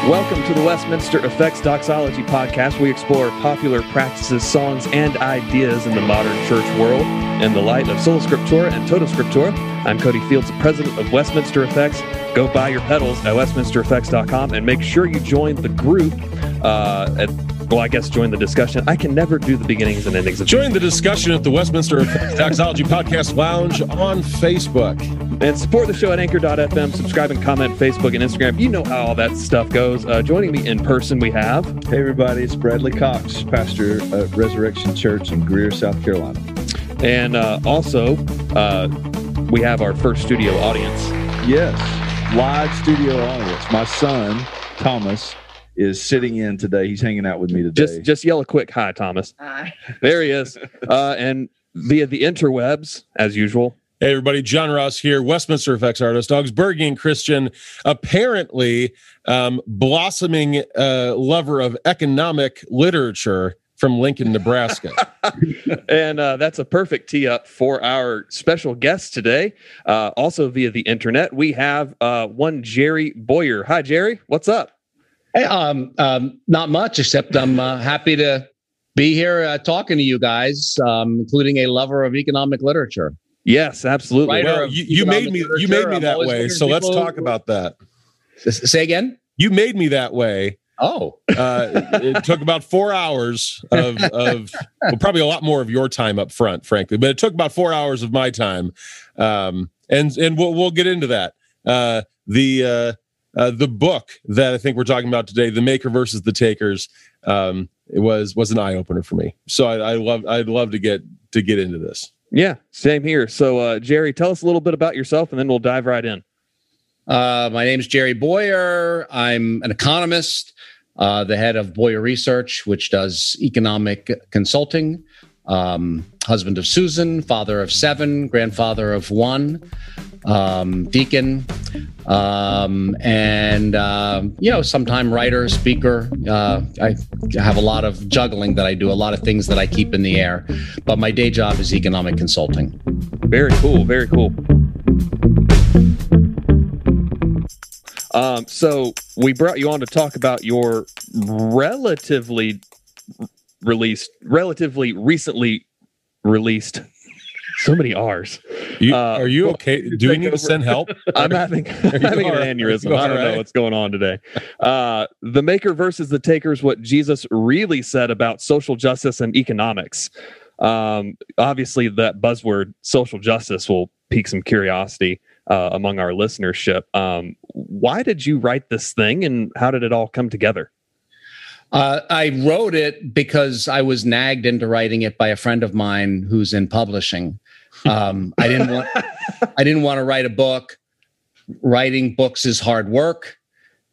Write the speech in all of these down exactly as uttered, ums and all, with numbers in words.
Welcome to the Westminster Effects Doxology Podcast. We explore popular practices, songs, and ideas in the modern church world in the light of Sola Scriptura and Tota Scriptura. I'm Cody Fields, the president of Westminster Effects. Go buy your pedals at westminster effects dot com and make sure you join the group. Uh, at, well, I guess join the discussion. I can never do the beginnings and endings of Join the discussion at the Westminster Effects Doxology Podcast Lounge on Facebook. And support the show at anchor dot f m. Subscribe and comment, Facebook and Instagram. You know how all that stuff goes. Uh, joining me in person, we have... Hey, everybody. It's Bradley Cox, pastor of Resurrection Church in Greer, South Carolina. And uh, also, uh, we have our first studio audience. Yes, live studio audience. My son, Thomas, is sitting in today. He's hanging out with me today. Just, just yell a quick hi, Thomas. Hi. There he is. Uh, and via the interwebs, as usual... Hey, everybody. John Ross here, Westminster Effects artist, Augsburgian Christian, apparently um, blossoming uh, lover of economic literature from Lincoln, Nebraska. And uh, that's a perfect tee up for our special guest today. Uh, also via the internet, we have uh, one Jerry Bowyer. Hi, Jerry. What's up? Hey, um, um, not much, except I'm uh, happy to be here uh, talking to you guys, um, including a lover of economic literature. Yes, absolutely. Well, you, you made me you made me that way, so let's talk about that. Say again? You made me that way. Oh. uh, it, it took about four hours of, of well, probably a lot more of your time up front, frankly, but it took about four hours of my time. Um, and and we'll we'll get into that. Uh, the uh, uh, the book that I think we're talking about today, The Maker versus the Takers, um, it was was an eye opener for me. So I, I love I'd love to get to get into this. Yeah, same here. So, uh, Jerry, tell us a little bit about yourself, and then we'll dive right in. Uh, my name is Jerry Bowyer. I'm an economist, uh, the head of Bowyer Research, which does economic consulting, um, husband of Susan, father of seven, grandfather of one, um, deacon, um, and, uh, you know, sometime writer, speaker. Uh, I have a lot of juggling that I do, a lot of things that I keep in the air, but my day job is economic consulting. Very cool. Very cool. Um, so we brought you on to talk about your relatively released, relatively recently released so many R's. You, uh, are you okay? Do we need over? to send help? I'm having, I'm having an aneurysm. I don't right? know what's going on today. Uh, The Maker versus the Takers, what Jesus really said about social justice and economics. Um, obviously, that buzzword, social justice, will pique some curiosity uh, among our listenership. Um, why did you write this thing, and how did it all come together? Uh, I wrote it because I was nagged into writing it by a friend of mine who's in publishing. Um, I didn't want, I didn't want to write a book. Writing books is hard work.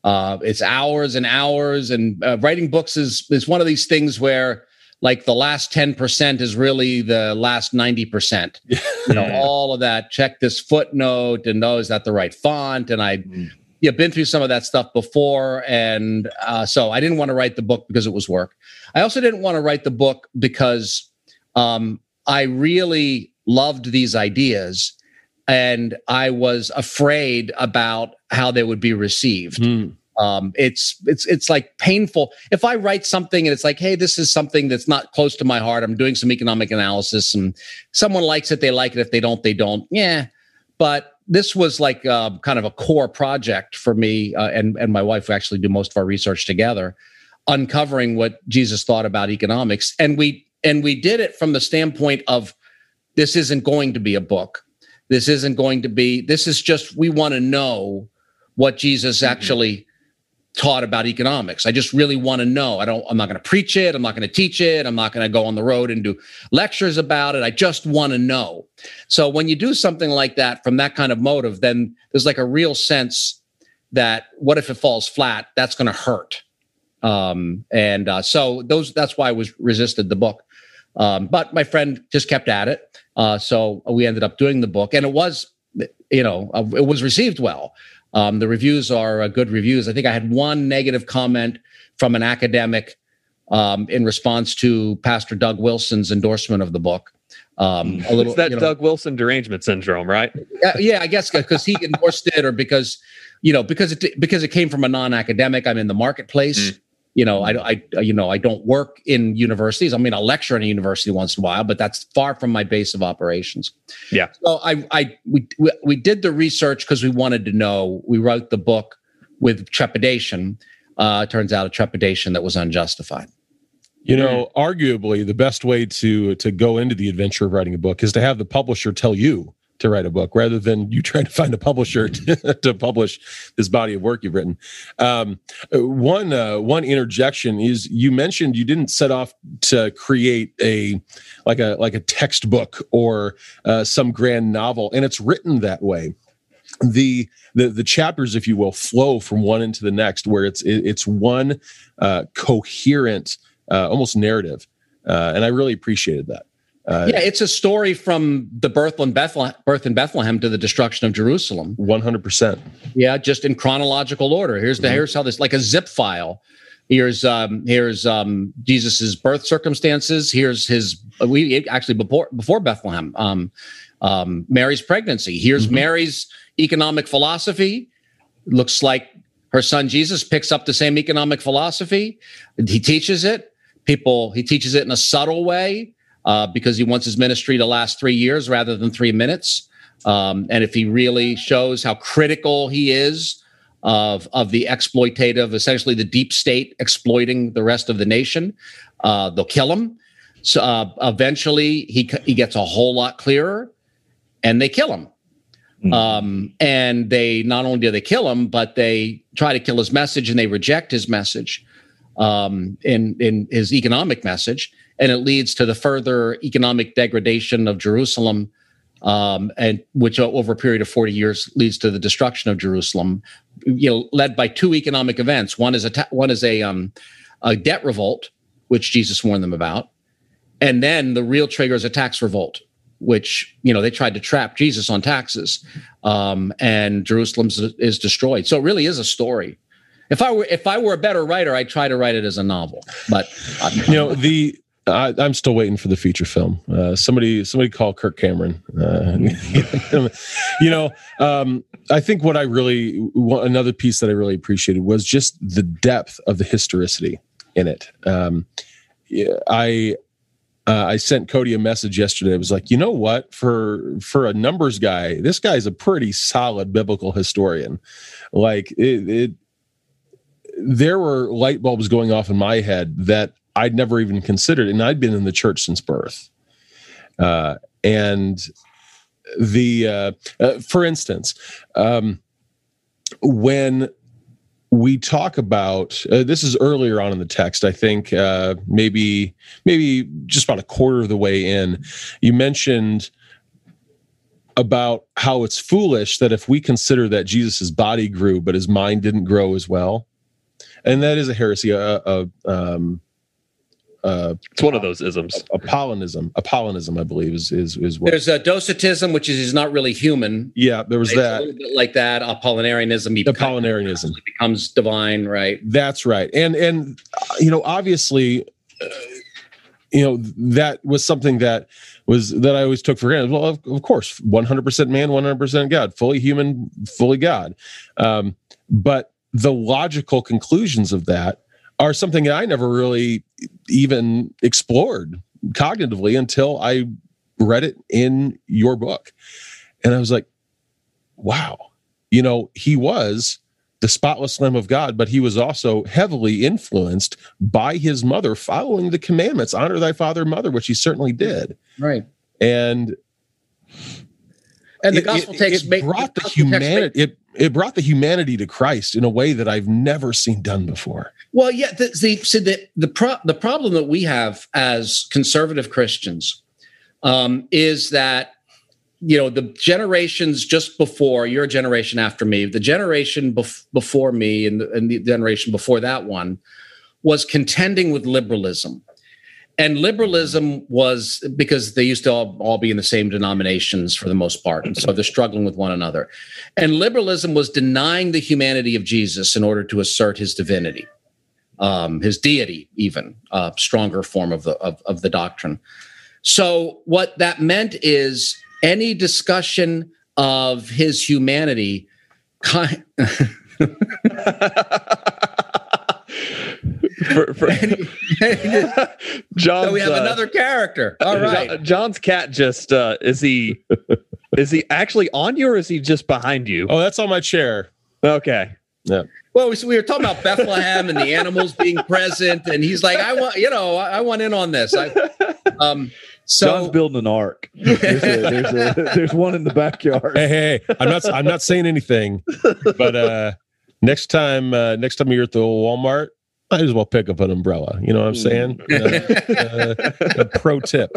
Uh, it's hours and hours, and uh, writing books is is one of these things where, like, the last ten percent is really the last ninety percent. You know, all of that. Check this footnote, and oh, is that the right font? And I. Mm. Yeah, been through some of that stuff before, and uh, so I didn't want to write the book because it was work. I also didn't want to write the book because um, I really loved these ideas, and I was afraid about how they would be received. Mm. Um, it's it's it's like painful. If I write something and it's like, hey, this is something that's not close to my heart. I'm doing some economic analysis, and someone likes it, they like it. If they don't, they don't. Yeah, but. This was like uh, kind of a core project for me uh, and, and my wife. We actually do most of our research together, uncovering what Jesus thought about economics. And we and we did it from the standpoint of this isn't going to be a book. This isn't going to be, this is just, we want to know what Jesus mm-hmm. actually taught about economics. I just really want to know. I don't, I'm not going to preach it. I'm not going to teach it. I'm not going to go on the road and do lectures about it. I just want to know. So when you do something like that from that kind of motive, then there's like a real sense that what if it falls flat? That's going to hurt. Um, and uh, so those, that's why I was resisted the book. Um, but my friend just kept at it. Uh, so we ended up doing the book, and it was, you know, it was received well. Um, the reviews are uh, good reviews. I think I had one negative comment from an academic um, in response to Pastor Doug Wilson's endorsement of the book. Um, a little, it's that you know, Doug Wilson derangement syndrome, right? uh, yeah, I guess because he endorsed it, or because, you know, because it because it came from a non-academic. I'm in the marketplace. Mm. You know, I, I, you know, I don't work in universities. I mean, I lecture in a university once in a while, but that's far from my base of operations. Yeah. So I, I, we, we did the research because we wanted to know. We wrote the book with trepidation. Uh, turns out a trepidation that was unjustified. You know, arguably the best way to to go into the adventure of writing a book is to have the publisher tell you to write a book, rather than you trying to find a publisher to, to publish this body of work you've written. Um, one uh, one interjection is, you mentioned you didn't set off to create a like a like a textbook or uh, some grand novel, and it's written that way. The, the the chapters, if you will, flow from one into the next, where it's it, it's one uh, coherent, uh, almost narrative, uh, and I really appreciated that. Uh, yeah, it's a story from the birth in Bethlehem, birth in Bethlehem to the destruction of Jerusalem. one hundred percent. Yeah, just in chronological order. Here's the mm-hmm. here's how this, like a zip file. Here's um, here's um, Jesus's birth circumstances. Here's his we actually before before Bethlehem. Um, um, Mary's pregnancy. Here's mm-hmm. Mary's economic philosophy. Looks like her son Jesus picks up the same economic philosophy. He teaches it. People. He teaches it in a subtle way. Uh, because he wants his ministry to last three years rather than three minutes. Um, and if he really shows how critical he is of, of the exploitative, essentially the deep state exploiting the rest of the nation, uh, they'll kill him. So uh, eventually he, he gets a whole lot clearer, and they kill him. Mm. Um, and they not only do they kill him, but they try to kill his message, and they reject his message, um, in, in his economic message. And it leads to the further economic degradation of Jerusalem, um, and which over a period of forty years leads to the destruction of Jerusalem. You know, led by two economic events. One is a ta- one is a um, a debt revolt, which Jesus warned them about, and then the real trigger is a tax revolt, which, you know, they tried to trap Jesus on taxes, um, and Jerusalem is destroyed. So it really is a story. If I were if I were a better writer, I'd try to write it as a novel. But uh, you know the. I, I'm still waiting for the feature film. Uh, somebody, somebody call Kirk Cameron. Uh, you know, um, I think what I really want, another piece that I really appreciated was just the depth of the historicity in it. Um, I, uh, I sent Cody a message yesterday. I was like, you know what, for, for a numbers guy, this guy's a pretty solid biblical historian. Like it, it there were light bulbs going off in my head that I'd never even considered, and I'd been in the church since birth. Uh, and the, uh, uh, for instance, um, when we talk about uh, this is earlier on in the text, I think uh, maybe maybe just about a quarter of the way in, you mentioned about how it's foolish that if we consider that Jesus's body grew but his mind didn't grow as well, and that is a heresy. Uh, uh, um, Uh, it's one of those isms. Apollinism, Apollinism, I believe, is is is what. There's a Docetism, which is he's not really human. Yeah, there was right? that. A little bit like that. Apollinarianism. He Apollinarianism becomes, becomes divine, right? That's right. And and you know, obviously, uh, you know, that was something that was that I always took for granted. Well, of, of course, one hundred percent man, one hundred percent God, fully human, fully God. Um, but the logical conclusions of that are something that I never really even explored cognitively until I read it in your book. And I was like, wow, you know, he was the spotless Lamb of God, but he was also heavily influenced by his mother following the commandments, honor thy father and mother, which he certainly did. Right. And and the gospel it, takes it brought the humanity it It brought the humanity to Christ in a way that I've never seen done before. Well, yeah, the the so the the, pro, the problem that we have as conservative Christians um, is that, you know, the generations just before your generation after me, the generation bef- before me, and the, and the generation before that one was contending with liberalism, And liberalism was, because they used to all, all be in the same denominations for the most part, and so they're struggling with one another. And liberalism was denying the humanity of Jesus in order to assert his divinity, um, his deity even, a uh, stronger form of the of, of the doctrine. So what that meant is any discussion of his humanity kind For, for John's, so we have uh, another character. All right, John, John's cat just uh, is he is he actually on you or is he just behind you? Oh, that's on my chair. Okay. Yeah. Well, we, so we were talking about Bethlehem and the animals being present, and he's like, "I want, you know, I, I want in on this." I, um, so John's building an ark. There's, a, there's, a, there's one in the backyard. Hey, hey, hey, I'm not I'm not saying anything, but uh, next time uh, next time you're at the old Walmart, might as well pick up an umbrella. You know what I'm saying? uh, uh, pro tip.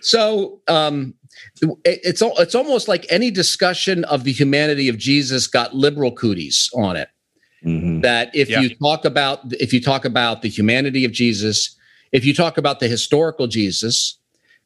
So um, it, it's all, it's almost like any discussion of the humanity of Jesus got liberal cooties on it. Mm-hmm. That if yeah. you talk about if you talk about the humanity of Jesus, if you talk about the historical Jesus,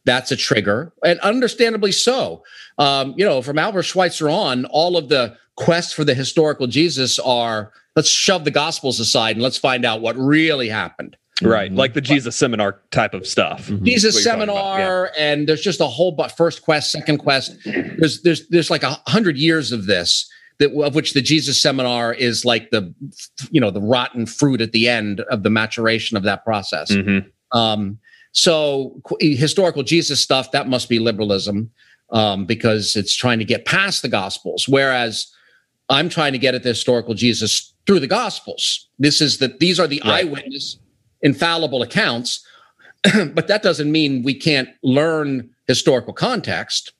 that's a trigger, and understandably so. Um, you know, from Albert Schweitzer on, all of the quests for the historical Jesus are, let's shove the Gospels aside and let's find out what really happened. Right, like the Jesus but, seminar type of stuff. Mm-hmm. Jesus seminar, yeah. And there's just a whole but first quest, second quest. There's there's there's like a hundred years of this, that of which the Jesus seminar is like the, you know, the rotten fruit at the end of the maturation of that process. Mm-hmm. Um, so qu- historical Jesus stuff, that must be liberalism, um, because it's trying to get past the Gospels, whereas I'm trying to get at the historical Jesus through the Gospels. This is that these are the right. eyewitness, infallible accounts, but that doesn't mean we can't learn historical context.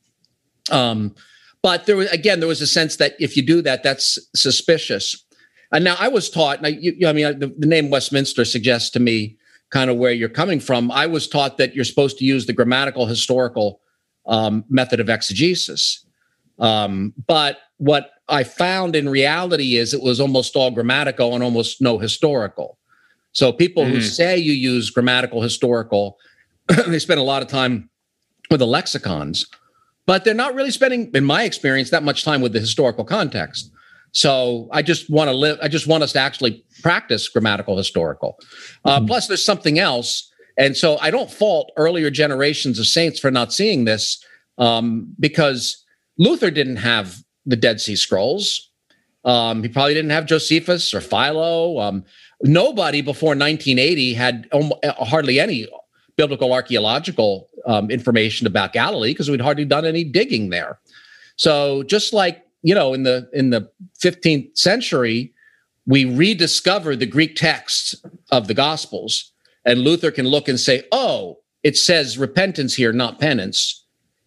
Um, but there was, again, there was a sense that if you do that, that's suspicious. And now I was taught, and I, you, I mean, I, the, the name Westminster suggests to me kind of where you're coming from. I was taught that you're supposed to use the grammatical historical um, method of exegesis, um, but what I found in reality is it was almost all grammatical and almost no historical. So people mm. who say you use grammatical, historical, they spend a lot of time with the lexicons, but they're not really spending, in my experience, that much time with the historical context. So I just want to live, I just want us to actually practice grammatical, historical. Uh, mm. Plus there's something else. And so I don't fault earlier generations of saints for not seeing this, um, because Luther didn't have the Dead Sea Scrolls. Um, he probably didn't have Josephus or Philo. Um, nobody before nineteen eighty had om- hardly any biblical archaeological um, information about Galilee because we'd hardly done any digging there. So just like, you know, in the in the fifteenth century, we rediscovered the Greek texts of the Gospels, and Luther can look and say, oh, it says repentance here, not penance,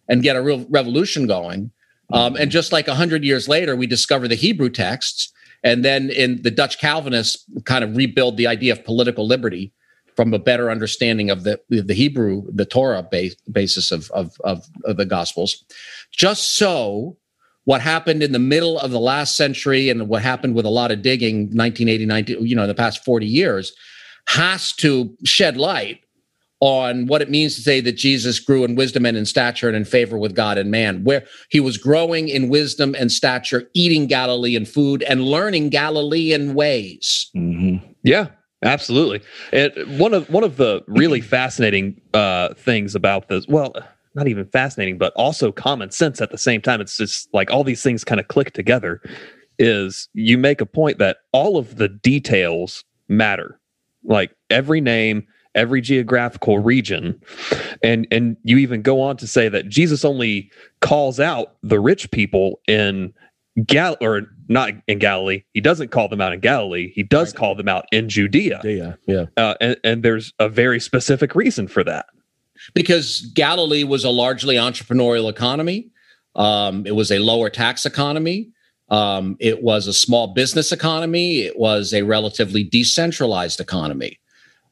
and get a real revolution going. Um, and just like one hundred years later, we discover the Hebrew texts, and then in the Dutch Calvinists kind of rebuild the idea of political liberty from a better understanding of the, the Hebrew, the Torah base, basis of, of, of, of the Gospels. Just so what happened in the middle of the last century and what happened with a lot of digging, nineteen eighty, nineteen, you know, in the past forty years, has to shed light on what it means to say that Jesus grew in wisdom and in stature and in favor with God and man, where he was growing in wisdom and stature, eating Galilean food and learning Galilean ways. Mm-hmm. Yeah, absolutely. It, one of one of the really fascinating uh, things about this, well, not even fascinating, but also common sense at the same time, it's just like all these things kind of click together, is you make a point that all of the details matter. Like every name, every geographical region. And and you even go on to say that Jesus only calls out the rich people in Gal or not in Galilee. He doesn't call them out in Galilee. He does call them out in Judea. Judea, yeah. Uh, and, and there's a very specific reason for that. Because Galilee was a largely entrepreneurial economy. Um, it was a lower tax economy. Um, it was a small business economy. It was a relatively decentralized economy.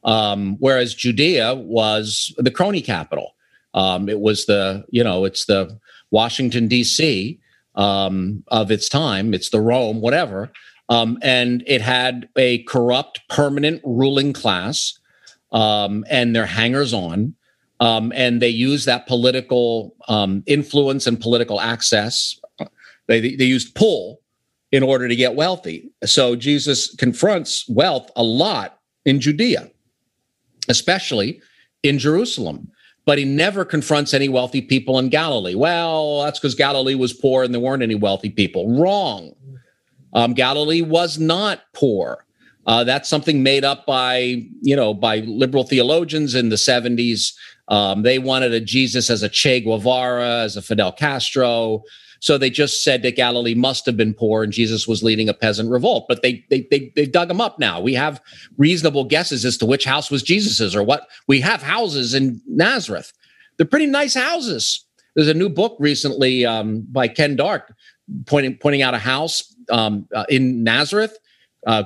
Um, whereas Judea was the crony capital. Um, it was the, you know, it's the Washington, D C um, of its time. It's the Rome, whatever. Um, and it had a corrupt, permanent ruling class um, and they're hangers-on, um, and they use that political um, influence and political access. They, they used pull in order to get wealthy. So Jesus confronts wealth a lot in Judea, especially in Jerusalem. But he never confronts any wealthy people in Galilee. Well, that's because Galilee was poor and there weren't any wealthy people. Wrong. Um, Galilee was not poor. Uh, that's something made up by, you know, by liberal theologians in the seventies. Um, they wanted a Jesus as a Che Guevara, as a Fidel Castro. So they just said that Galilee must have been poor and Jesus was leading a peasant revolt. But they they they, they dug him up now. We have reasonable guesses as to which house was Jesus's or what. We have houses in Nazareth. They're pretty nice houses. There's a new book recently um, by Ken Dark pointing pointing out a house um, uh, in Nazareth. Uh,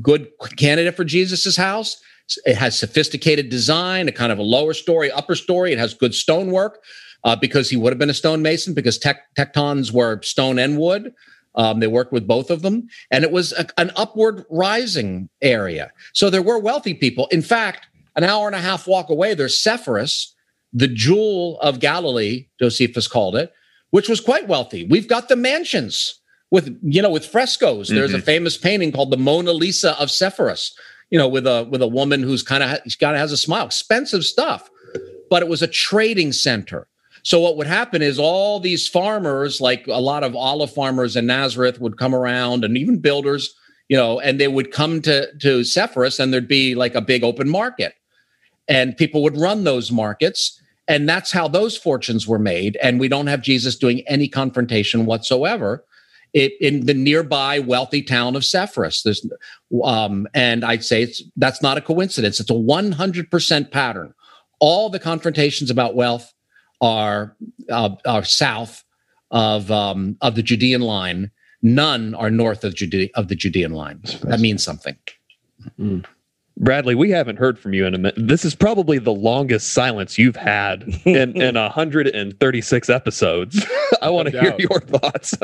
good candidate for Jesus's house. It has sophisticated design, a kind of a lower story, upper story. It has good stonework. Uh, because he would have been a stonemason, because tec- tectons were stone and wood. Um, they worked with both of them. And it was a, an upward rising area. So there were wealthy people. In fact, an hour and a half walk away, there's Sepphoris, the jewel of Galilee, Josephus called it, which was quite wealthy. We've got the mansions with, you know, with frescoes. Mm-hmm. There's a famous painting called the Mona Lisa of Sepphoris, you know, with a with a woman who's kind of she's kind of has a smile. Expensive stuff. But it was a trading center. So what would happen is all these farmers, like a lot of olive farmers in Nazareth, would come around, and even builders, you know, and they would come to, to Sepphoris, and there'd be like a big open market. And people would run those markets, and that's how those fortunes were made. And we don't have Jesus doing any confrontation whatsoever it, in the nearby wealthy town of Sepphoris. There's, um, and I'd say it's, that's not a coincidence. It's a one hundred percent pattern. All the confrontations about wealth Are, uh, are south of um, of the Judean line. None are north of Judea, of the Judean line. That means something. Mm. Bradley, we haven't heard from you in a minute. This is probably the longest silence you've had in, in one hundred thirty-six episodes. I want to no hear your thoughts.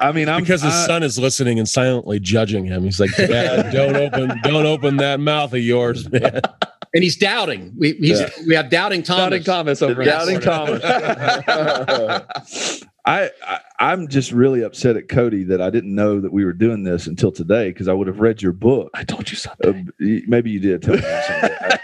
I mean, I'm because his I, son is listening and silently judging him. He's like, Dad, don't open, don't open that mouth of yours, man. And he's doubting. We he's, yeah. we have doubting Thomas. Doubting Thomas over doubting Thomas. I, I I'm just really upset at Cody that I didn't know that we were doing this until today, because I would have read your book. I told you something. Uh, maybe you did tell me something.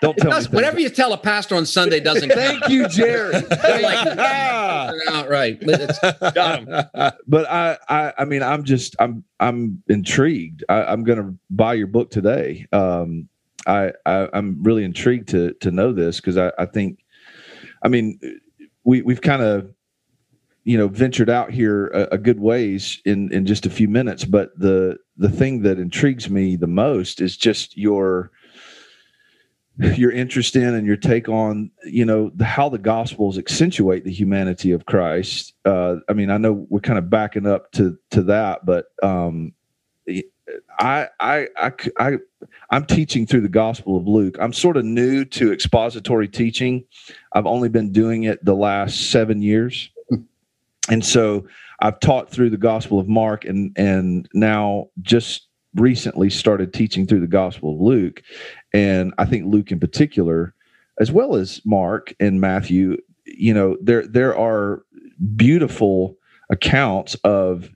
Don't tell does, me. Whatever you tell a pastor on Sunday doesn't. Thank you, Jerry. Like, ah, outright. But I, I I mean I'm just I'm I'm intrigued. I, I'm going to buy your book today. Um, I, I, I'm really intrigued to to know this, because I, I think, I mean, we, we've kind of, you know, ventured out here a, a good ways in, in just a few minutes. But the the thing that intrigues me the most is just your your interest in and your take on, you know, the, how the Gospels accentuate the humanity of Christ. Uh, I mean, I know we're kind of backing up to to that, but um, it, I, I, I, I, I'm teaching through the Gospel of Luke. I'm sort of new to expository teaching. I've only been doing it the last seven years. And so I've taught through the Gospel of Mark, and, and now just recently started teaching through the Gospel of Luke. And I think Luke in particular, as well as Mark and Matthew, you know, there, there are beautiful accounts of,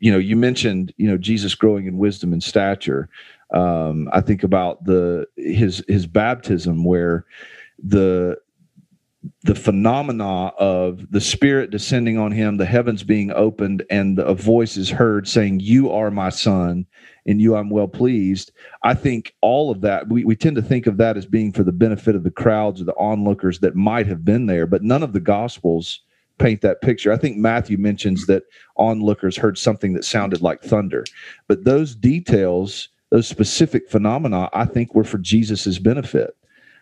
you know, you mentioned, you know, Jesus growing in wisdom and stature. Um, I think about the his his baptism, where the the phenomena of the Spirit descending on him, the heavens being opened, and a voice is heard saying, "You are my son, in you I'm well pleased." I think all of that, we, we tend to think of that as being for the benefit of the crowds or the onlookers that might have been there, but none of the Gospels paint that picture. I think Matthew mentions that onlookers heard something that sounded like thunder. But those details, those specific phenomena, I think were for Jesus's benefit.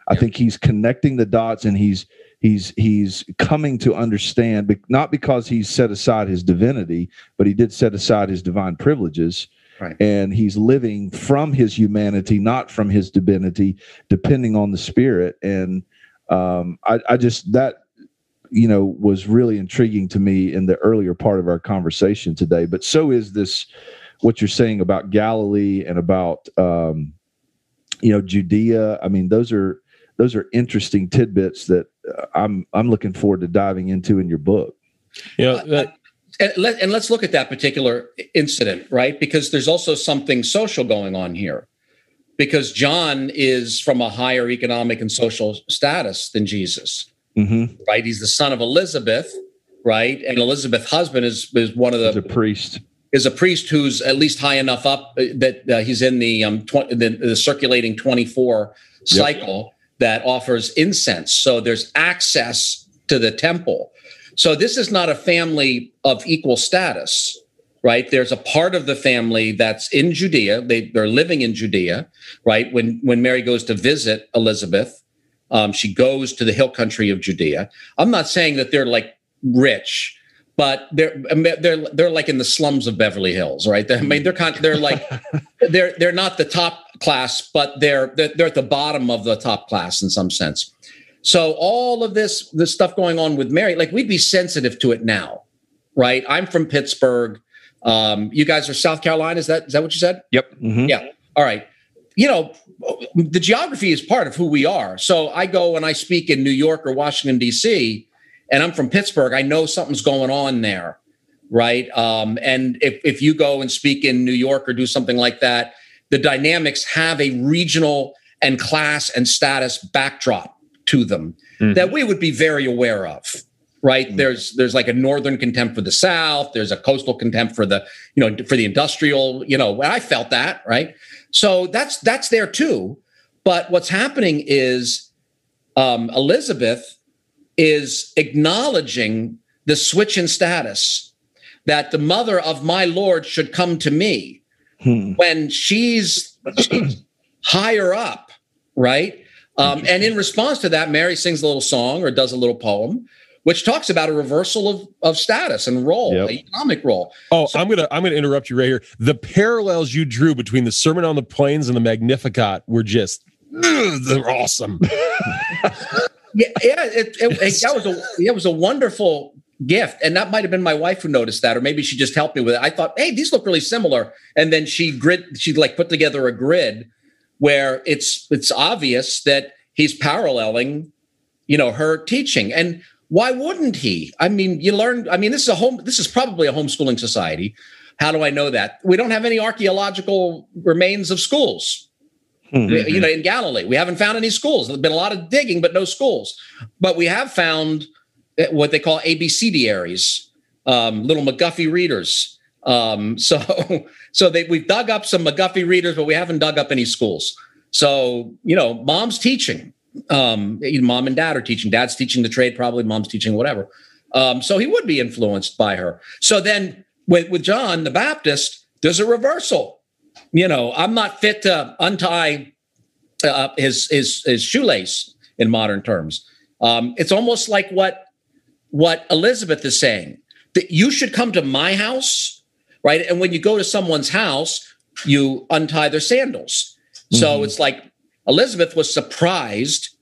I think he's connecting the dots, and he's he's he's coming to understand, not because he's set aside his divinity, but he did set aside his divine privileges. Right. And he's living from his humanity, not from his divinity, depending on the Spirit. And um, I, I just, that, you know, was really intriguing to me in the earlier part of our conversation today. But so is this, what you're saying about Galilee and about um, you know, Judea. I mean, those are those are interesting tidbits that uh, I'm I'm looking forward to diving into in your book. Yeah, you know, that- and, let, and let's look at that particular incident, right? Because there's also something social going on here, because John is from a higher economic and social status than Jesus, mm-hmm. right? He's the son of Elizabeth, right? And Elizabeth's husband is is one of the— He's a priest. Is a priest who's at least high enough up that uh, he's in the, um, tw- the the circulating twenty-four cycle yep. that offers incense. So there's access to the temple. So this is not a family of equal status, right? There's a part of the family that's in Judea. They, they're living in Judea, right? When when Mary goes to visit Elizabeth, um, she goes to the hill country of Judea. I'm not saying that they're like rich, but they're they're they're like in the slums of Beverly Hills, right? They're, I mean, they're kind, they're like they're they're not the top class, but they're, they're they're at the bottom of the top class in some sense. So all of this this stuff going on with Mary, like we'd be sensitive to it now, right? I'm from Pittsburgh. Um, you guys are South Carolina. Is that is that what you said? Yep. Mm-hmm. Yeah. All right. You know, the geography is part of who we are. So I go and I speak in New York or Washington D C. And I'm from Pittsburgh. I know something's going on there, right? Um, and if, if you go and speak in New York or do something like that, the dynamics have a regional and class and status backdrop to them mm-hmm. that we would be very aware of, right? Mm-hmm. There's there's like a northern contempt for the South. There's a coastal contempt for the you know for the industrial. You know, I felt that, right? So that's that's there too. But what's happening is um, Elizabeth is acknowledging the switch in status, that the mother of my Lord should come to me hmm. when she's higher up, right? Um, and in response to that, Mary sings a little song or does a little poem, which talks about a reversal of, of status and role, yep. economic role. Oh, so, I'm gonna I'm gonna interrupt you right here. The parallels you drew between the Sermon on the Plains and the Magnificat were just they're awesome. Yeah, yeah, it, it, it, that was a it was a wonderful gift, and that might have been my wife who noticed that, or maybe she just helped me with it. I thought, hey, these look really similar, and then she grid she like put together a grid where it's it's obvious that he's paralleling, you know, her teaching, and why wouldn't he? I mean, you learn. I mean, this is a home. This is probably a homeschooling society. How do I know that? We don't have any archaeological remains of schools. Mm-hmm. You know, in Galilee, we haven't found any schools. There's been a lot of digging, but no schools. But we have found what they call abecidaries, um, little McGuffey readers. Um, so, so they, we've dug up some McGuffey readers, but we haven't dug up any schools. So, you know, mom's teaching. Um, mom and dad are teaching. Dad's teaching the trade, probably. Mom's teaching whatever. Um, so he would be influenced by her. So then, with, with John the Baptist, there's a reversal. You know, I'm not fit to untie uh, his, his his shoelace in modern terms. Um, it's almost like what what Elizabeth is saying, that you should come to my house, right? And when you go to someone's house, you untie their sandals. Mm-hmm. So it's like Elizabeth was surprised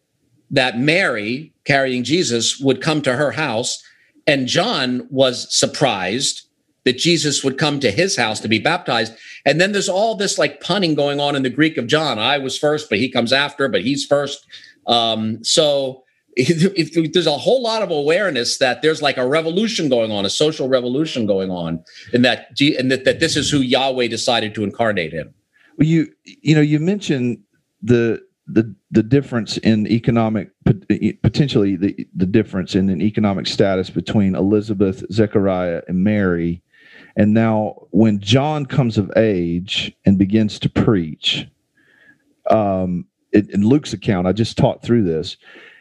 that Mary, carrying Jesus, would come to her house, and John was surprised that Jesus would come to his house to be baptized. And then there's all this like punning going on in the Greek of John. I was first, but he comes after, but he's first. Um, so if, if there's a whole lot of awareness that there's like a revolution going on, a social revolution going on, and that and that, that this is who Yahweh decided to incarnate in. Well, you you know, you mentioned the the the difference in economic, potentially the, the difference in an economic status between Elizabeth, Zechariah, and Mary. And now when John comes of age and begins to preach, um, it, in Luke's account, I just taught through this,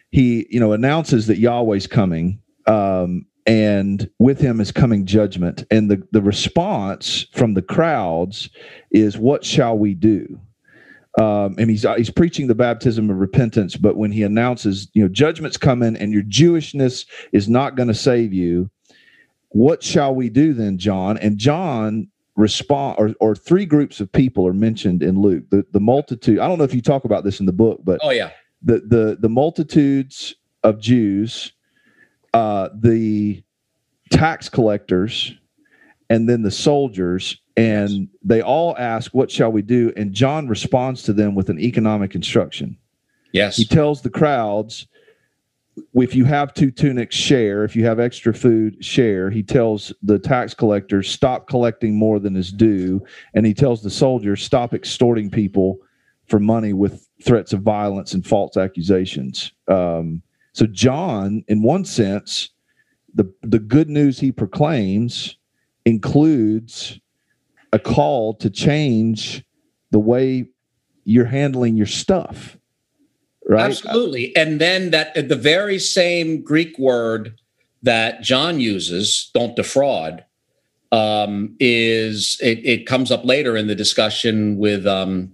he, you know, announces that Yahweh's coming, um, and with him is coming judgment. And the, the response from the crowds is, what shall we do? Um, and he's he's preaching the baptism of repentance, but when he announces, you know, judgment's coming and your Jewishness is not going to save you, what shall we do then, John? And John respond, or, or three groups of people are mentioned in Luke. The the multitude. I don't know if you talk about this in the book, but oh yeah, the the the multitudes of Jews, uh, the tax collectors, and then the soldiers, And they all ask, what shall we do? And John responds to them with an economic instruction. Yes. He tells the crowds, if you have two tunics, share. If you have extra food, share. He tells the tax collectors, stop collecting more than is due. And he tells the soldiers, stop extorting people for money with threats of violence and false accusations. Um, so John, in one sense, the, the good news he proclaims includes a call to change the way you're handling your stuff. Right? Absolutely. And then that the very same Greek word that John uses, don't defraud, um, is it, it comes up later in the discussion with um,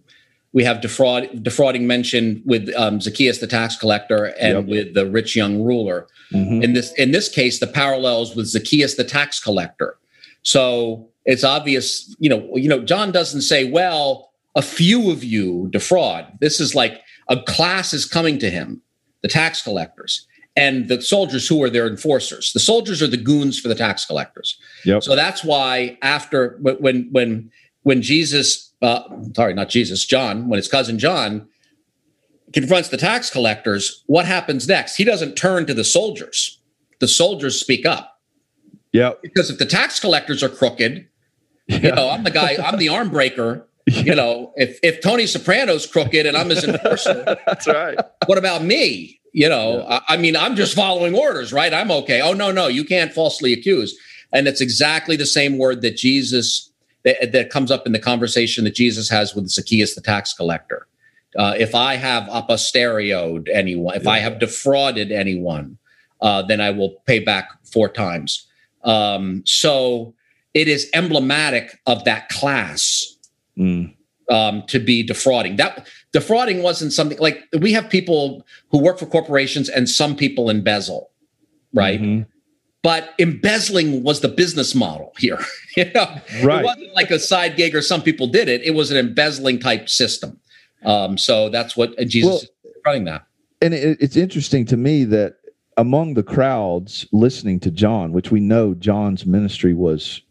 we have defraud, defrauding mentioned with um, Zacchaeus the tax collector and yep. with the rich young ruler. Mm-hmm. In this in this case, the parallels with Zacchaeus the tax collector. So it's obvious, you know, you know, John doesn't say, well, a few of you defraud. This is like a class is coming to him, the tax collectors, and the soldiers who are their enforcers. The soldiers are the goons for the tax collectors. Yep. So that's why after when when when Jesus, uh, sorry, not Jesus, John, when his cousin John confronts the tax collectors, what happens next? He doesn't turn to the soldiers. The soldiers speak up. Yeah. Because if the tax collectors are crooked, yeah. you know, I'm the guy, I'm the arm breaker. You know, if, if Tony Soprano's crooked and I'm his enforcer, that's right. What about me? You know, yeah. I, I mean, I'm just following orders, right? I'm okay. Oh, no, no, you can't falsely accuse. And it's exactly the same word that Jesus, that, that comes up in the conversation that Jesus has with Zacchaeus, the tax collector. Uh, if I have aposterioed anyone, if yeah. I have defrauded anyone, uh, then I will pay back four times. Um, so it is emblematic of that class. Mm. Um, to be defrauding. That defrauding wasn't something like we have people who work for corporations and some people embezzle, right? Mm-hmm. But embezzling was the business model here. you know? Right. It wasn't like a side gig or some people did it. It was an embezzling type system. Um, so that's what Jesus well, is running that. And it, it's interesting to me that among the crowds listening to John, which we know John's ministry was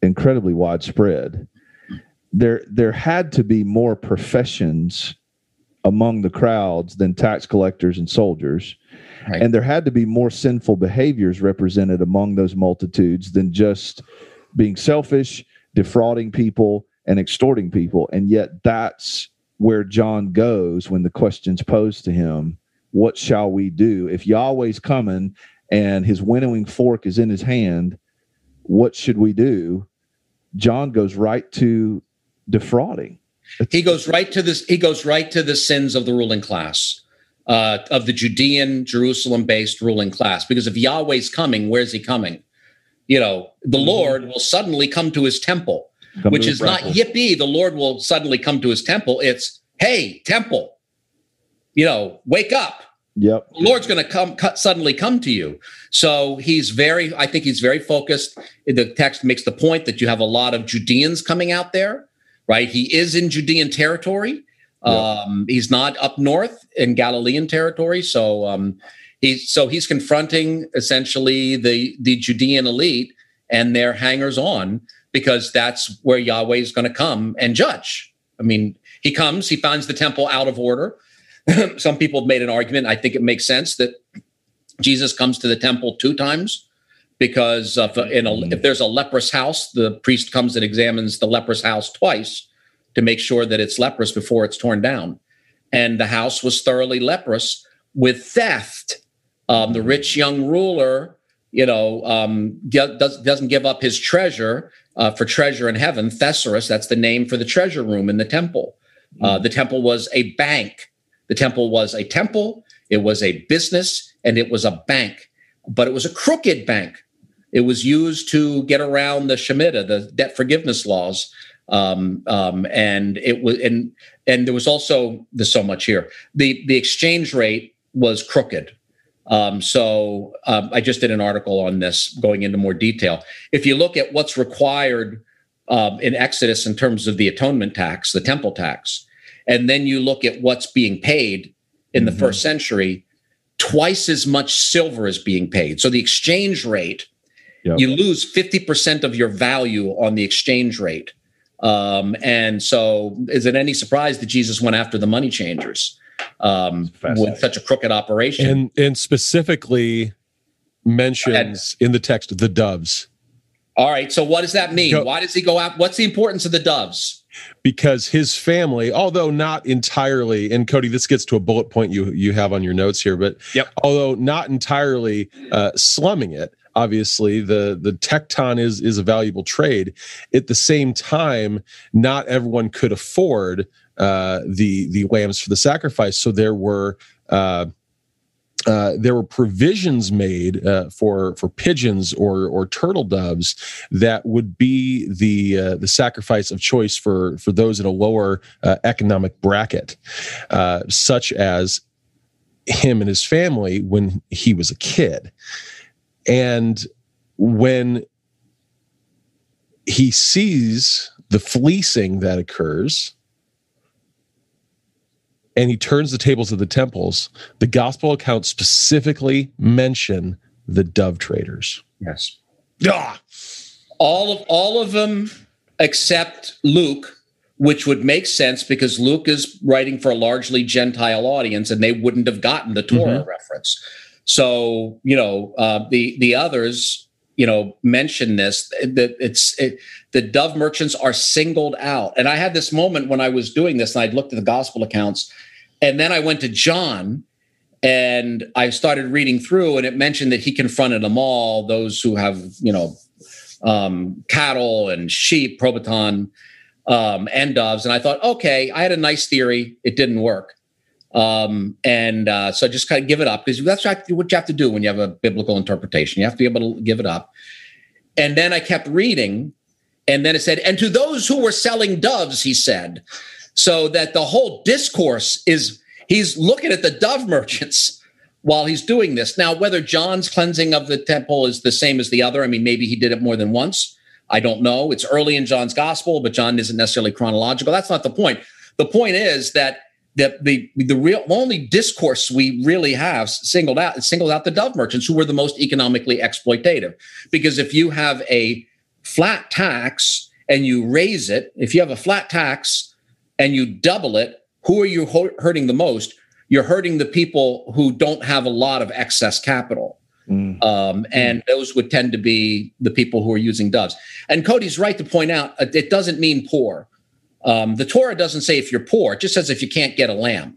incredibly widespread, There there had to be more professions among the crowds than tax collectors and soldiers. Right. And there had to be more sinful behaviors represented among those multitudes than just being selfish, defrauding people, and extorting people. And yet that's where John goes when the question's posed to him. What shall we do? If Yahweh's coming and his winnowing fork is in his hand, what should we do? John goes right to defrauding. He goes right to this. He goes right to the sins of the ruling class, uh, of the Judean, Jerusalem-based ruling class. Because if Yahweh's coming, where's he coming? You know, the mm-hmm. Lord will suddenly come to his temple, come which is temple. Not yippee. The Lord will suddenly come to his temple. It's hey, temple, you know, wake up. Yep. The Lord's going to come cut, suddenly come to you. So he's very. I think he's very focused. The text makes the point that you have a lot of Judeans coming out there. Right, he is in Judean territory. Um, yeah. He's not up north in Galilean territory. So um, he's so he's confronting essentially the the Judean elite and their hangers-on because that's where Yahweh is going to come and judge. I mean, he comes, he finds the temple out of order. Some people have made an argument. I think it makes sense that Jesus comes to the temple two times. Because if, in a, if there's a leprous house, the priest comes and examines the leprous house twice to make sure that it's leprous before it's torn down. And the house was thoroughly leprous with theft. Um, the rich young ruler, you know, um, does, doesn't give up his treasure uh, for treasure in heaven, Thesaurus. That's the name for the treasure room in the temple. Uh, the temple was a bank. The temple was a temple. It was a business and it was a bank. But it was a crooked bank. It was used to get around the Shemitah, the debt forgiveness laws, um, um, and it was and and there was also there's so much here. the The exchange rate was crooked. Um, so um, I just did an article on this, going into more detail. If you look at what's required um, in Exodus in terms of the atonement tax, the temple tax, and then you look at what's being paid in the mm-hmm. first century. Twice as much silver is being paid. So the exchange rate, yep. you lose fifty percent of your value on the exchange rate Um, and so is it any surprise that Jesus went after the money changers um, with such a crooked operation? And, and specifically mentions and, in the text the doves. All right, so what does that mean? Go, Why does he go out? What's the importance of the doves? Because his family, although not entirely, and Cody, this gets to a bullet point you, you have on your notes here, but yep. although not entirely uh, slumming it, obviously, the, the tecton is, is a valuable trade. At the same time, not everyone could afford uh, the the lambs for the sacrifice, so there were uh, uh, there were provisions made uh, for for pigeons or or turtle doves that would be the uh, the sacrifice of choice for for those in a lower uh, economic bracket, uh, such as him and his family when he was a kid. And when he sees the fleecing that occurs and he turns the tables of the temples, the gospel accounts specifically mention the dove traders. Yes. Ah! All of all of them except Luke, which would make sense because Luke is writing for a largely Gentile audience and they wouldn't have gotten the Torah mm-hmm. reference. So, you know, uh, the the others, you know, mention this, that it's it, the dove merchants are singled out. And I had this moment when I was doing this and I'd looked at the gospel accounts and then I went to John and I started reading through and it mentioned that he confronted them all, those who have, you know, um, cattle and sheep, probaton, um, and doves. And I thought, okay, I had a nice theory. It didn't work. Um, and uh, so just kind of give it up because that's what you have to do when you have a biblical interpretation. You have to be able to give it up. And then I kept reading, and then it said, and to those who were selling doves, he said, so that the whole discourse is, he's looking at the dove merchants while he's doing this. Now, whether John's cleansing of the temple is the same as the other, I mean, maybe he did it more than once. I don't know. It's early in John's gospel, but John isn't necessarily chronological. That's not the point. The point is that That the the real only discourse we really have singled out singled out the dove merchants, who were the most economically exploitative. Because if you have a flat tax and you raise it, if you have a flat tax and you double it, who are you hurting the most? You're hurting the people who don't have a lot of excess capital. Mm. Um, and mm. those would tend to be the people who are using doves. And Cody's right to point out, it doesn't mean poor. Um, the Torah doesn't say if you're poor, it just says if you can't get a lamb.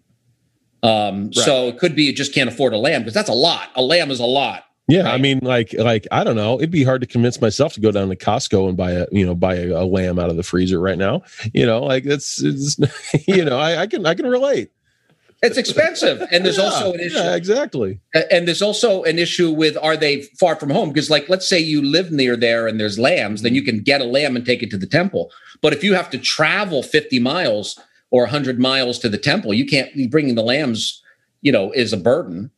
Um, right. So it could be you just can't afford a lamb because that's a lot. A lamb is a lot. Yeah, right? I mean, like, like I don't know. It'd be hard to convince myself to go down to Costco and buy a, you know, buy a, a lamb out of the freezer right now. You know, like that's, it's, you know, I, I can, I can relate. It's expensive, and there's yeah, also an issue. Yeah, exactly. And there's also an issue with, are they far from home? Because, like, let's say you live near there and there's lambs, then you can get a lamb and take it to the temple. But if you have to travel fifty miles or one hundred miles to the temple, you can't be bringing the lambs, you know, is a burden,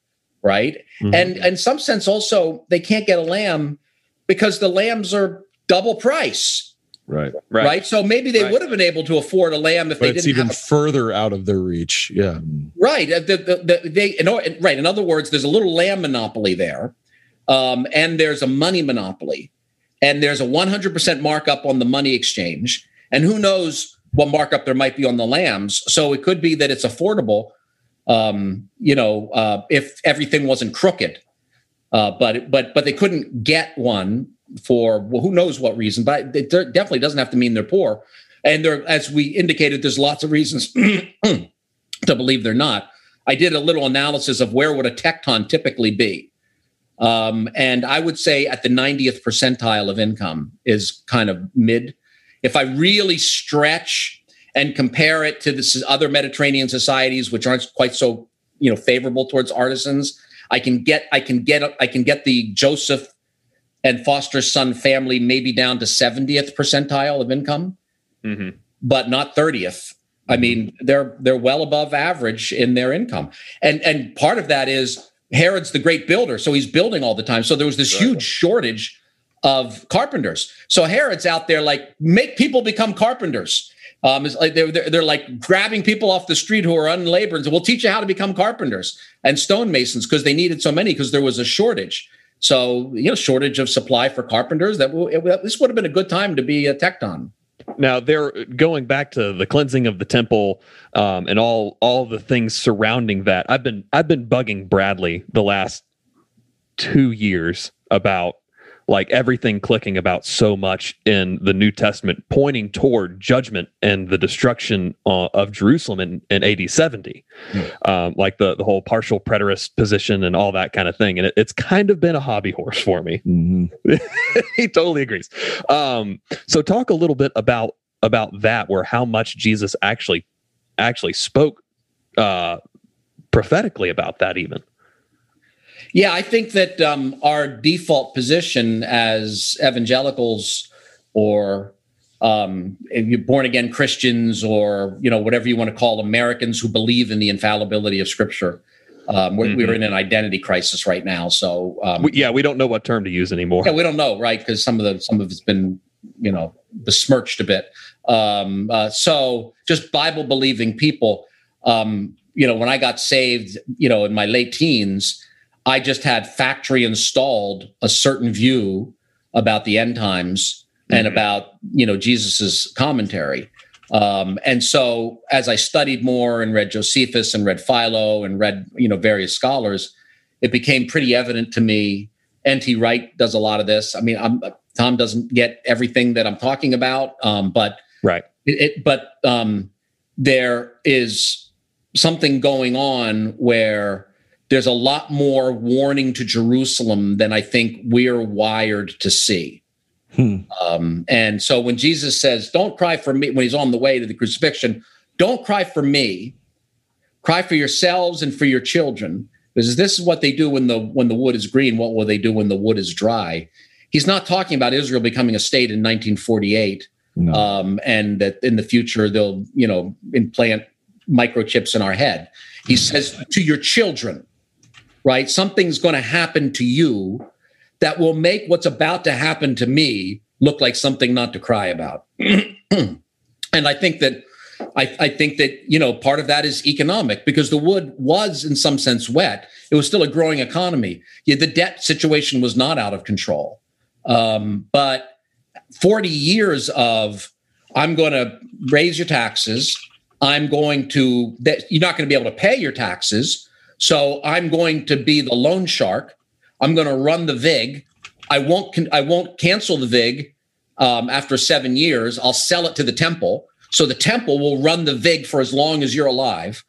right? Mm-hmm. And in some sense, also, they can't get a lamb because the lambs are double price. Right. right, right. So maybe they right. would have been able to afford a lamb if but they didn't. It's even have a... further out of their reach. Yeah. Right. The, the, the, they, in or, right. In other words, there's a little lamb monopoly there, um, and there's a money monopoly, and there's a one hundred percent markup on the money exchange, and who knows what markup there might be on the lambs. So it could be that it's affordable, um, you know, uh, if everything wasn't crooked, uh, but but but they couldn't get one. For well, who knows what reason, but it definitely doesn't have to mean they're poor. And there, as we indicated, there's lots of reasons to believe they're not. I did a little analysis of where would a tecton typically be. Um, and I would say at the ninetieth percentile of income is kind of mid. If I really stretch and compare it to this other Mediterranean societies, which aren't quite so, you know, favorable towards artisans, I can get, I can get, I can get the Joseph and foster son family maybe down to seventieth percentile of income, mm-hmm. but not thirtieth. I mean, they're they're well above average in their income. And and part of that is Herod's the great builder, so he's building all the time. So there was this right. huge shortage of carpenters. So Herod's out there like, make people become carpenters. Um, it's like they're, they're, they're like grabbing people off the street who are unlabored and so we'll teach you how to become carpenters and stonemasons because they needed so many because there was a shortage. So, you know, shortage of supply for carpenters, that w- it, this would have been a good time to be a tecton. Now, they're going back to the cleansing of the temple um, and all all the things surrounding that. I've been I've been bugging Bradley the last two years about like everything clicking about so much in the New Testament pointing toward judgment and the destruction uh, of Jerusalem in, in A D seventy, mm. um, like the, the whole partial preterist position and all that kind of thing. And it, it's kind of been a hobby horse for me. Mm-hmm. He totally agrees. Um, so talk a little bit about, about that, where how much Jesus actually, actually spoke uh, prophetically about that even. Yeah, I think that um, our default position as evangelicals, or um, if you're born-again Christians, or you know whatever you want to call Americans who believe in the infallibility of Scripture, um, we're, mm-hmm. we're in an identity crisis right now. So um, we, yeah, we don't know what term to use anymore. Yeah, we don't know, right? Because some of the some of it's been you know besmirched a bit. Um, uh, so just Bible-believing people, um, you know, when I got saved, you know, in my late teens, I just had factory installed a certain view about the end times and mm-hmm. about, you know, Jesus's commentary. Um, and so as I studied more and read Josephus and read Philo and read, you know, various scholars, it became pretty evident to me. N T Wright does a lot of this. I mean, I'm, Tom doesn't get everything that I'm talking about, um, but right. It, it, but um, there is something going on where there's a lot more warning to Jerusalem than I think we're wired to see. Hmm. Um, and so when Jesus says, don't cry for me, when he's on the way to the crucifixion, don't cry for me, cry for yourselves and for your children. Because this is what they do when the when the wood is green, what will they do when the wood is dry? He's not talking about Israel becoming a state in nineteen forty-eight, no. um, and that in the future they'll, you know, implant microchips in our head. He says to your children. Right? Something's going to happen to you that will make what's about to happen to me look like something not to cry about. And I think that, I, I think that, you know, part of that is economic, because the wood was in some sense wet. It was still a growing economy. Yeah, the debt situation was not out of control. Um, but forty years of, I'm going to raise your taxes. I'm going to, that you're not going to be able to pay your taxes. So I'm going to be the loan shark. I'm going to run the vig. I won't. Con- I won't cancel the vig um, after seven years. I'll sell it to the temple. So the temple will run the vig for as long as you're alive.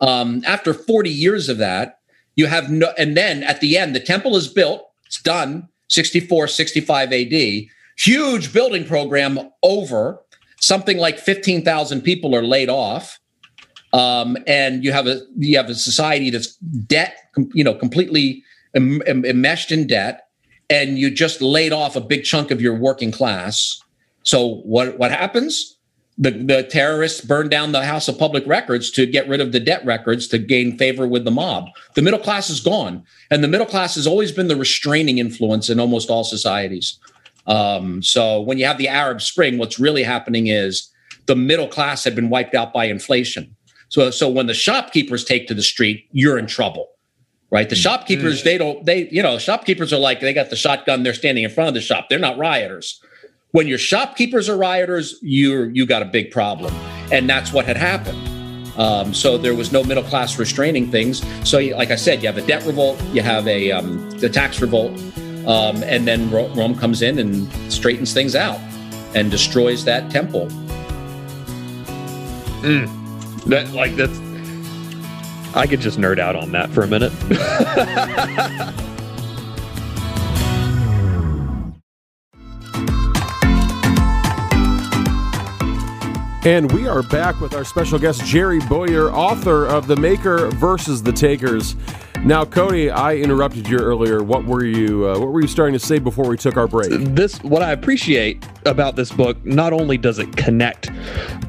Um, after forty years of that, you have no. And then at the end, the temple is built. It's done. sixty-four, sixty-five A D. Huge building program over. Something like fifteen thousand people are laid off. Um, and you have a you have a society that's debt, you know, completely em- em- enmeshed in debt, and you just laid off a big chunk of your working class. So what what happens? The the terrorists burn down the House of Public Records to get rid of the debt records to gain favor with the mob. The middle class is gone, and the middle class has always been the restraining influence in almost all societies. Um, so when you have the Arab Spring, what's really happening is the middle class had been wiped out by inflation. So, so when the shopkeepers take to the street, you're in trouble, right? The shopkeepers, they don't, they, you know, shopkeepers are like, they got the shotgun, they're standing in front of the shop. They're not rioters. When your shopkeepers are rioters, you you got a big problem. And that's what had happened. Um, so there was no middle class restraining things. So you, like I said, you have a debt revolt, you have a um, the tax revolt, um, and then Rome comes in and straightens things out and destroys that temple. Mm. That like that's I could just nerd out on that for a minute. And we are back with our special guest, Jerry Bowyer, author of The Maker versus the Takers. Now, Cody, I interrupted you earlier. What were you uh, what were you starting to say before we took our break? This what I appreciate about this book, not only does it connect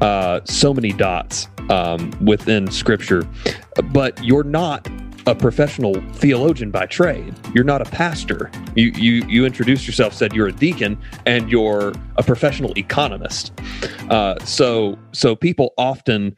uh, so many dots um, within Scripture, but you're not a professional theologian by trade. You're not a pastor. You you you introduced yourself, said you're a deacon, and you're a professional economist. Uh, so so people often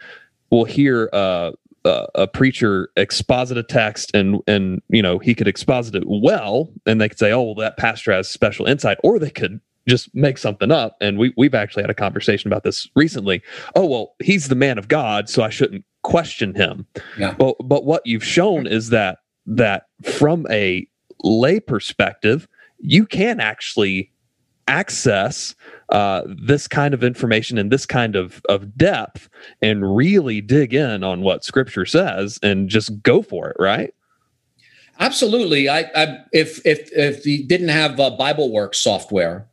will hear uh, uh, a preacher exposit a text, and and you know he could exposit it well, and they could say, oh, well, that pastor has special insight, or they could just make something up. And we, we've actually had a conversation about this recently. Oh, well, he's the man of God, so I shouldn't question him. Yeah. Well, but what you've shown is that that from a lay perspective, you can actually access uh, this kind of information and this kind of, of depth and really dig in on what Scripture says and just go for it, right? Absolutely. I, I if if if you didn't have uh, BibleWorks software,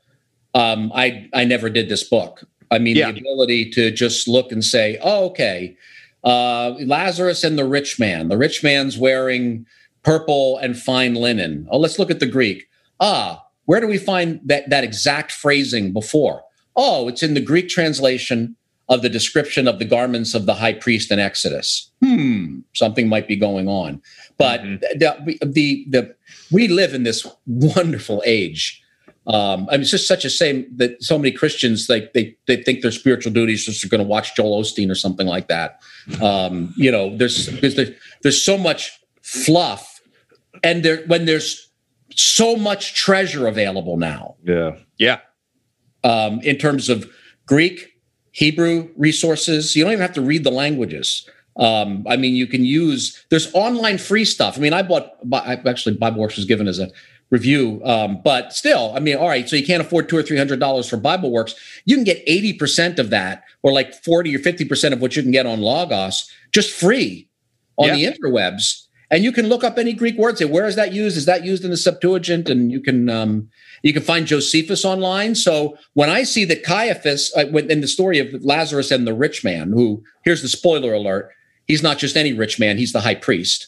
um, I I never did this book. I mean, yeah. The ability to just look and say, "Oh, okay, uh, Lazarus and the rich man. The rich man's wearing purple and fine linen. Oh, let's look at the Greek. Ah, where do we find that that exact phrasing before? Oh, it's in the Greek translation of the description of the garments of the high priest in Exodus. Hmm, something might be going on." But mm-hmm. the, the the we live in this wonderful age. Um, I mean, it's just such a shame that so many Christians, like they they think their spiritual duty is just going to watch Joel Osteen or something like that. Um, you know, there's there's there's so much fluff, and there when there's so much treasure available now. Yeah, yeah. Um, in terms of Greek, Hebrew resources. You don't even have to read the languages. Um, I mean, you can use, there's online free stuff. I mean, I bought, actually, BibleWorks was given as a review, um, but still, I mean, all right, so you can't afford two or three hundred dollars for BibleWorks. You can get eighty percent of that, or like forty or fifty percent of what you can get on Logos, just free on yeah. the interwebs. And you can look up any Greek word, say, where is that used? Is that used in the Septuagint? And you can um, you can find Josephus online. So when I see that Caiaphas, uh, when, in the story of Lazarus and the rich man, who, here's the spoiler alert, he's not just any rich man, he's the high priest.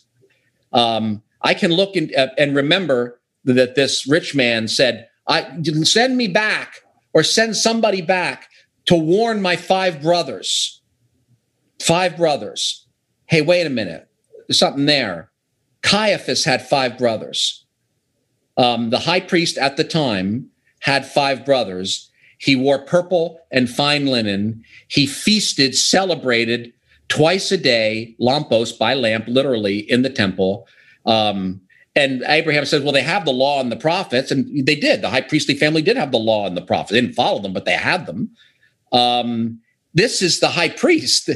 Um, I can look in, uh, and remember that this rich man said, "I send me back or send somebody back to warn my five brothers. Five brothers. Hey, wait a minute. There's something there. Caiaphas had five brothers. Um, the high priest at the time had five brothers. He wore purple and fine linen. He feasted, celebrated twice a day, lampos, by lamp, literally, in the temple. Um, and Abraham says, well, they have the law and the prophets. And they did. The high priestly family did have the law and the prophets. They didn't follow them, but they had them. Um, this is the high priest.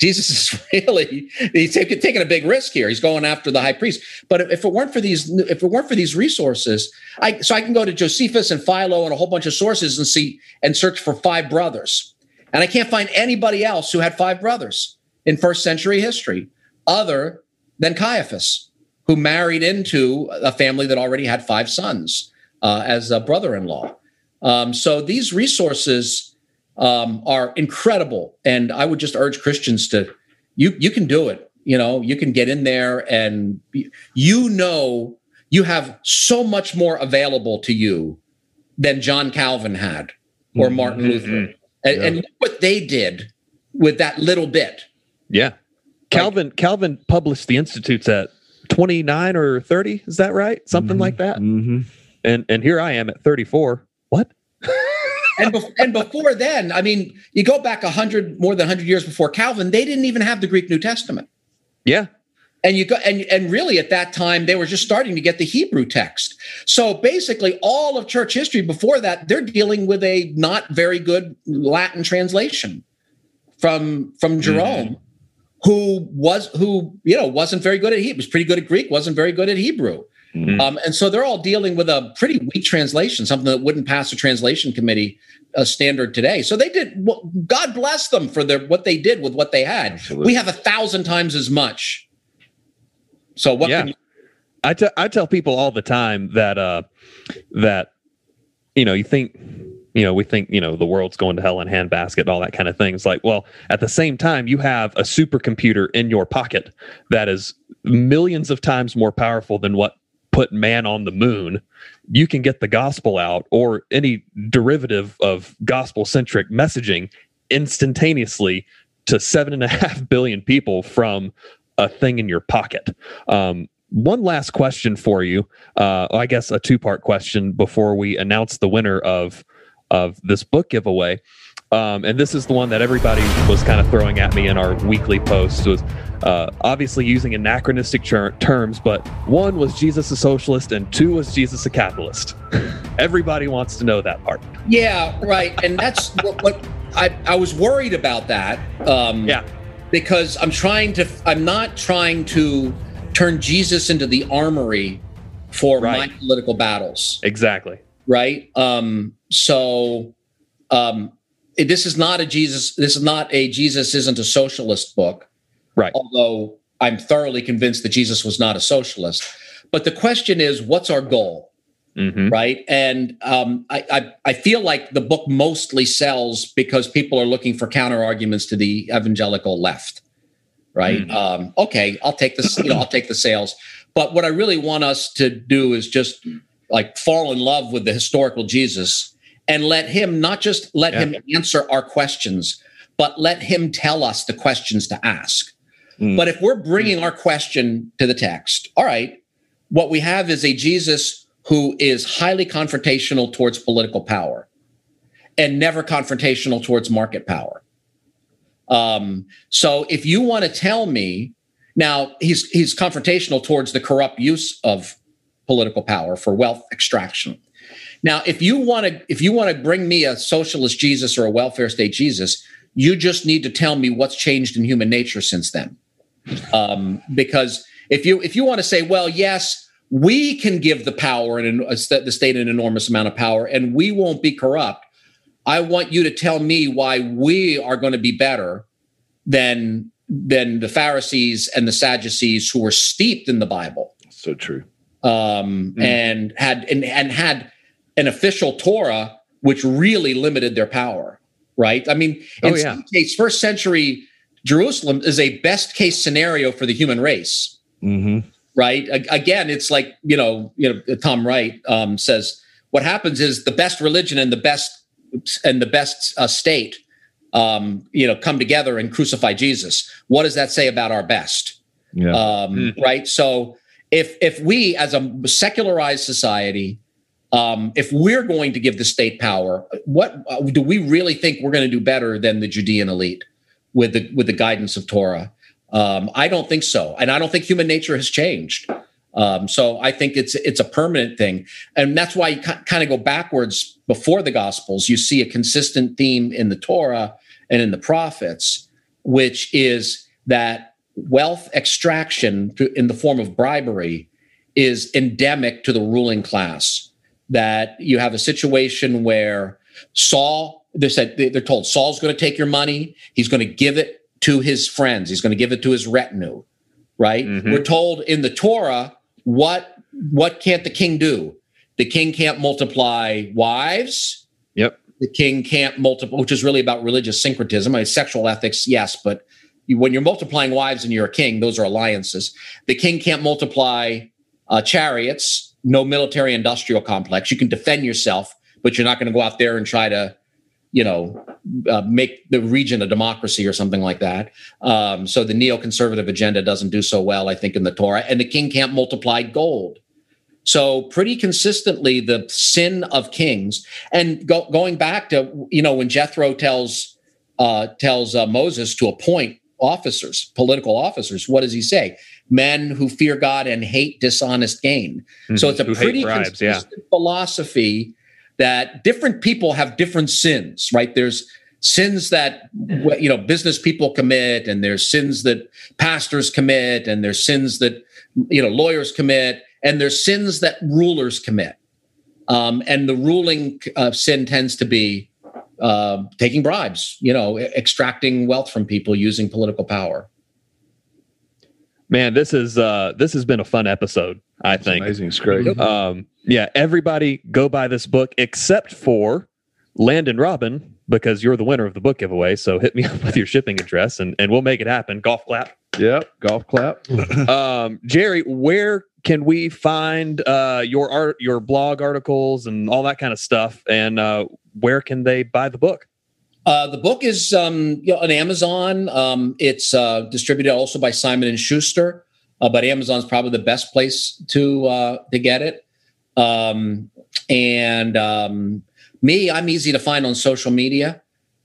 Jesus is really, he's taking a big risk here. He's going after the high priest. But if it weren't for these, if it weren't for these resources, I, so I can go to Josephus and Philo and a whole bunch of sources and see and search for five brothers. And I can't find anybody else who had five brothers in first century history other than Caiaphas, who married into a family that already had five sons uh, as a brother-in-law. Um, so these resources Um, are incredible, and I would just urge Christians to, you you can do it. You know, you can get in there, and you know you have so much more available to you than John Calvin had or mm-hmm. Martin Luther, mm-hmm. and, yeah. and look what they did with that little bit. Yeah, Calvin like, Calvin published the Institutes at twenty-nine or thirty. Is that right? Something mm-hmm. like that. Mm-hmm. And and here I am at thirty-four. What? And, be- and before then, I mean, you go back a hundred, more than a hundred years before Calvin, they didn't even have the Greek New Testament. Yeah, and you go, and and really at that time they were just starting to get the Hebrew text. So basically, all of church history before that, they're dealing with a not very good Latin translation from from Jerome, mm. who was who you know wasn't very good at Hebrew. Was pretty good at Greek, wasn't very good at Hebrew. Mm-hmm. Um, and so they're all dealing with a pretty weak translation, something that wouldn't pass a translation committee uh, standard today. So they did. Well, God bless them for their what they did with what they had. Absolutely. We have a thousand times as much. So what? Yeah. Can you- I t- I tell people all the time that uh, that you know you think you know we think you know the world's going to hell in a handbasket and all that kind of thing. It's like, well, at the same time, you have a supercomputer in your pocket that is millions of times more powerful than what put man on the moon. You can get the gospel out or any derivative of gospel-centric messaging instantaneously to seven and a half billion people from a thing in your pocket. Um, one last question for you, uh, I guess a two-part question before we announce the winner of, of this book giveaway. Um, and this is the one that everybody was kind of throwing at me in our weekly posts, was uh, obviously using anachronistic ter- terms, but one was Jesus a socialist and two was Jesus a capitalist. Everybody wants to know that part. Yeah, right. And that's what, what I, I was worried about that. Um, yeah. Because I'm trying to, I'm not trying to turn Jesus into the armory for right. my political battles. Exactly. Right. Um, so, um, This is not a Jesus. This is not a Jesus isn't a socialist book, right? Although I'm thoroughly convinced that Jesus was not a socialist. But the question is, what's our goal, mm-hmm. right? And um, I, I I feel like the book mostly sells because people are looking for counter arguments to the evangelical left, right? Mm-hmm. Um, okay, I'll take this. You know, I'll take the sales. But what I really want us to do is just like fall in love with the historical Jesus. And let him, not just let yeah. him answer our questions, but let him tell us the questions to ask. Mm. But if we're bringing mm. our question to the text, all right, what we have is a Jesus who is highly confrontational towards political power and never confrontational towards market power. Um, so if you want to tell me, now he's he's confrontational towards the corrupt use of political power for wealth extraction. Now, if you want to, if you want to bring me a socialist Jesus or a welfare state Jesus, you just need to tell me what's changed in human nature since then. Um, because if you if you want to say, well, yes, we can give the power and uh, the state an enormous amount of power, and we won't be corrupt. I want you to tell me why we are going to be better than than the Pharisees and the Sadducees who were steeped in the Bible. So true. Um, mm. And had and, and had. an official Torah, which really limited their power, right? I mean, in oh, yeah. some case, first century Jerusalem is a best case scenario for the human race, mm-hmm. right? A- again, it's like, you know, you know, Tom Wright um, says, what happens is the best religion and the best and the best uh, state, um, you know, come together and crucify Jesus. What does that say about our best? Yeah. Um, mm-hmm. Right. So if if we as a secularized society, Um, if we're going to give the state power, what uh, do we really think we're going to do better than the Judean elite with the with the guidance of Torah? Um, I don't think so, and I don't think human nature has changed. Um, so I think it's it's a permanent thing, and that's why you ca- kind of go backwards before the Gospels. You see a consistent theme in the Torah and in the prophets, which is that wealth extraction in the form of bribery is endemic to the ruling class. That you have a situation where Saul, they said, they're told Saul's going to take your money. He's going to give it to his friends. He's going to give it to his retinue, right? Mm-hmm. We're told in the Torah, what what can't the king do? The king can't multiply wives. Yep. The king can't multiply, which is really about religious syncretism. I mean, sexual ethics, yes, but when you're multiplying wives and you're a king, those are alliances. The king can't multiply uh, chariots. No military industrial complex. You can defend yourself, but you're not going to go out there and try to, you know, uh, make the region a democracy or something like that. Um, so the neoconservative agenda doesn't do so well, I think, in the Torah. And the king can't multiply gold. So pretty consistently, the sin of kings. And go, going back to, you know, when Jethro tells uh, tells uh, Moses to appoint officers, political officers, what does he say? Men who fear God and hate dishonest gain. Mm-hmm. So it's a who pretty bribes, consistent yeah. philosophy that different people have different sins, right? There's sins that, you know, business people commit, and there's sins that pastors commit, and there's sins that, you know, lawyers commit, and there's sins that rulers commit. Um, and the ruling uh, sin tends to be Uh, taking bribes, you know, extracting wealth from people using political power. Man, this is uh, this has been a fun episode. I That's think amazing, it's great. Um, yeah, everybody go buy this book except for Landon Robin, because you're the winner of the book giveaway. So hit me up with your shipping address, and and we'll make it happen. Golf clap. Yep, golf clap. um, Jerry, where can we find uh, your art, your blog articles, and all that kind of stuff? And uh, where can they buy the book? Uh, the book is um, you know, on Amazon. Um, it's uh, distributed also by Simon and Schuster, uh, but Amazon's probably the best place to uh, to get it. Um, and um, me, I'm easy to find on social media.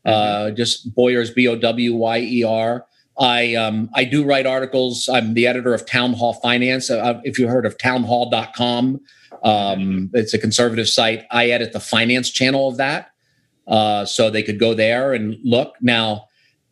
uh, just Bowyer's B O W Y E R. I um, I do write articles. I'm the editor of Town Hall Finance. Uh, if you heard of townhall dot com, um, it's a conservative site. I edit the finance channel of that, uh, so they could go there and look. Now,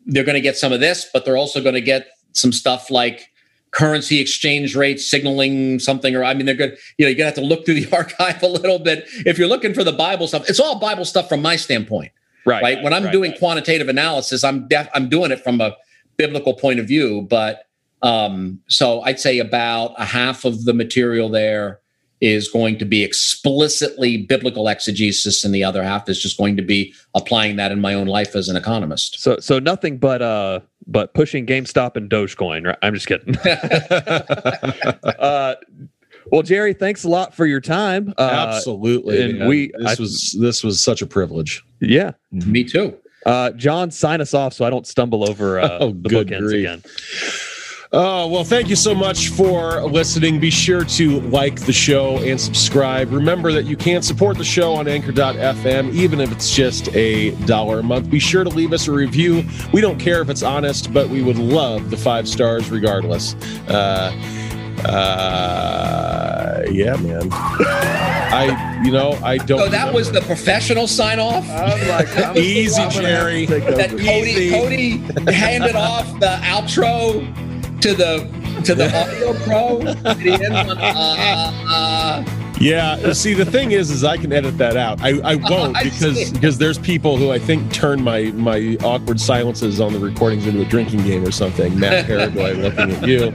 they're going to get some of this, but they're also going to get some stuff like currency exchange rates signaling something, or I mean, they're good. You know, you're going to have to look through the archive a little bit if you're looking for the Bible stuff. It's all Bible stuff from my standpoint, right? right? When I'm right, doing right. quantitative analysis, I'm def- I'm doing it from a biblical point of view, but um, so I'd say about a half of the material there is going to be explicitly biblical exegesis, and the other half is just going to be applying that in my own life as an economist. So, so nothing but uh, but pushing GameStop and Dogecoin. Right? I'm just kidding. uh, well, Jerry, thanks a lot for your time. Uh, Absolutely, and man. we this I, was this was such a privilege. Yeah, mm-hmm. Me too. Uh, John, sign us off so I don't stumble over uh, oh, the bookends grief. again. Oh, well, thank you so much for listening. Be sure to like the show and subscribe. Remember that you can support the show on anchor dot f m, even if it's just a dollar a month. Be sure to leave us a review. We don't care if it's honest, but we would love the five stars regardless. Uh, uh, yeah, man. I, you know, I don't. So that remember. was the professional sign off. I'm like, I'm easy, I'm Jerry. That Cody, Cody handed off the outro to the to the audio pro. And he ends on, uh, uh, yeah. See, the thing is, is I can edit that out. I, I won't uh, because because there's people who I think turn my my awkward silences on the recordings into a drinking game or something. Matt Paraguay looking at you.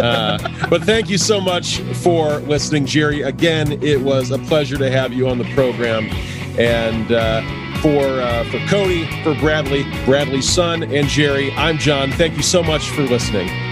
Uh, but thank you so much for listening, Jerry. Again, it was a pleasure to have you on the program, and. Uh, For uh, for Cody, for Bradley, Bradley's son, and Jerry, I'm John. Thank you so much for listening.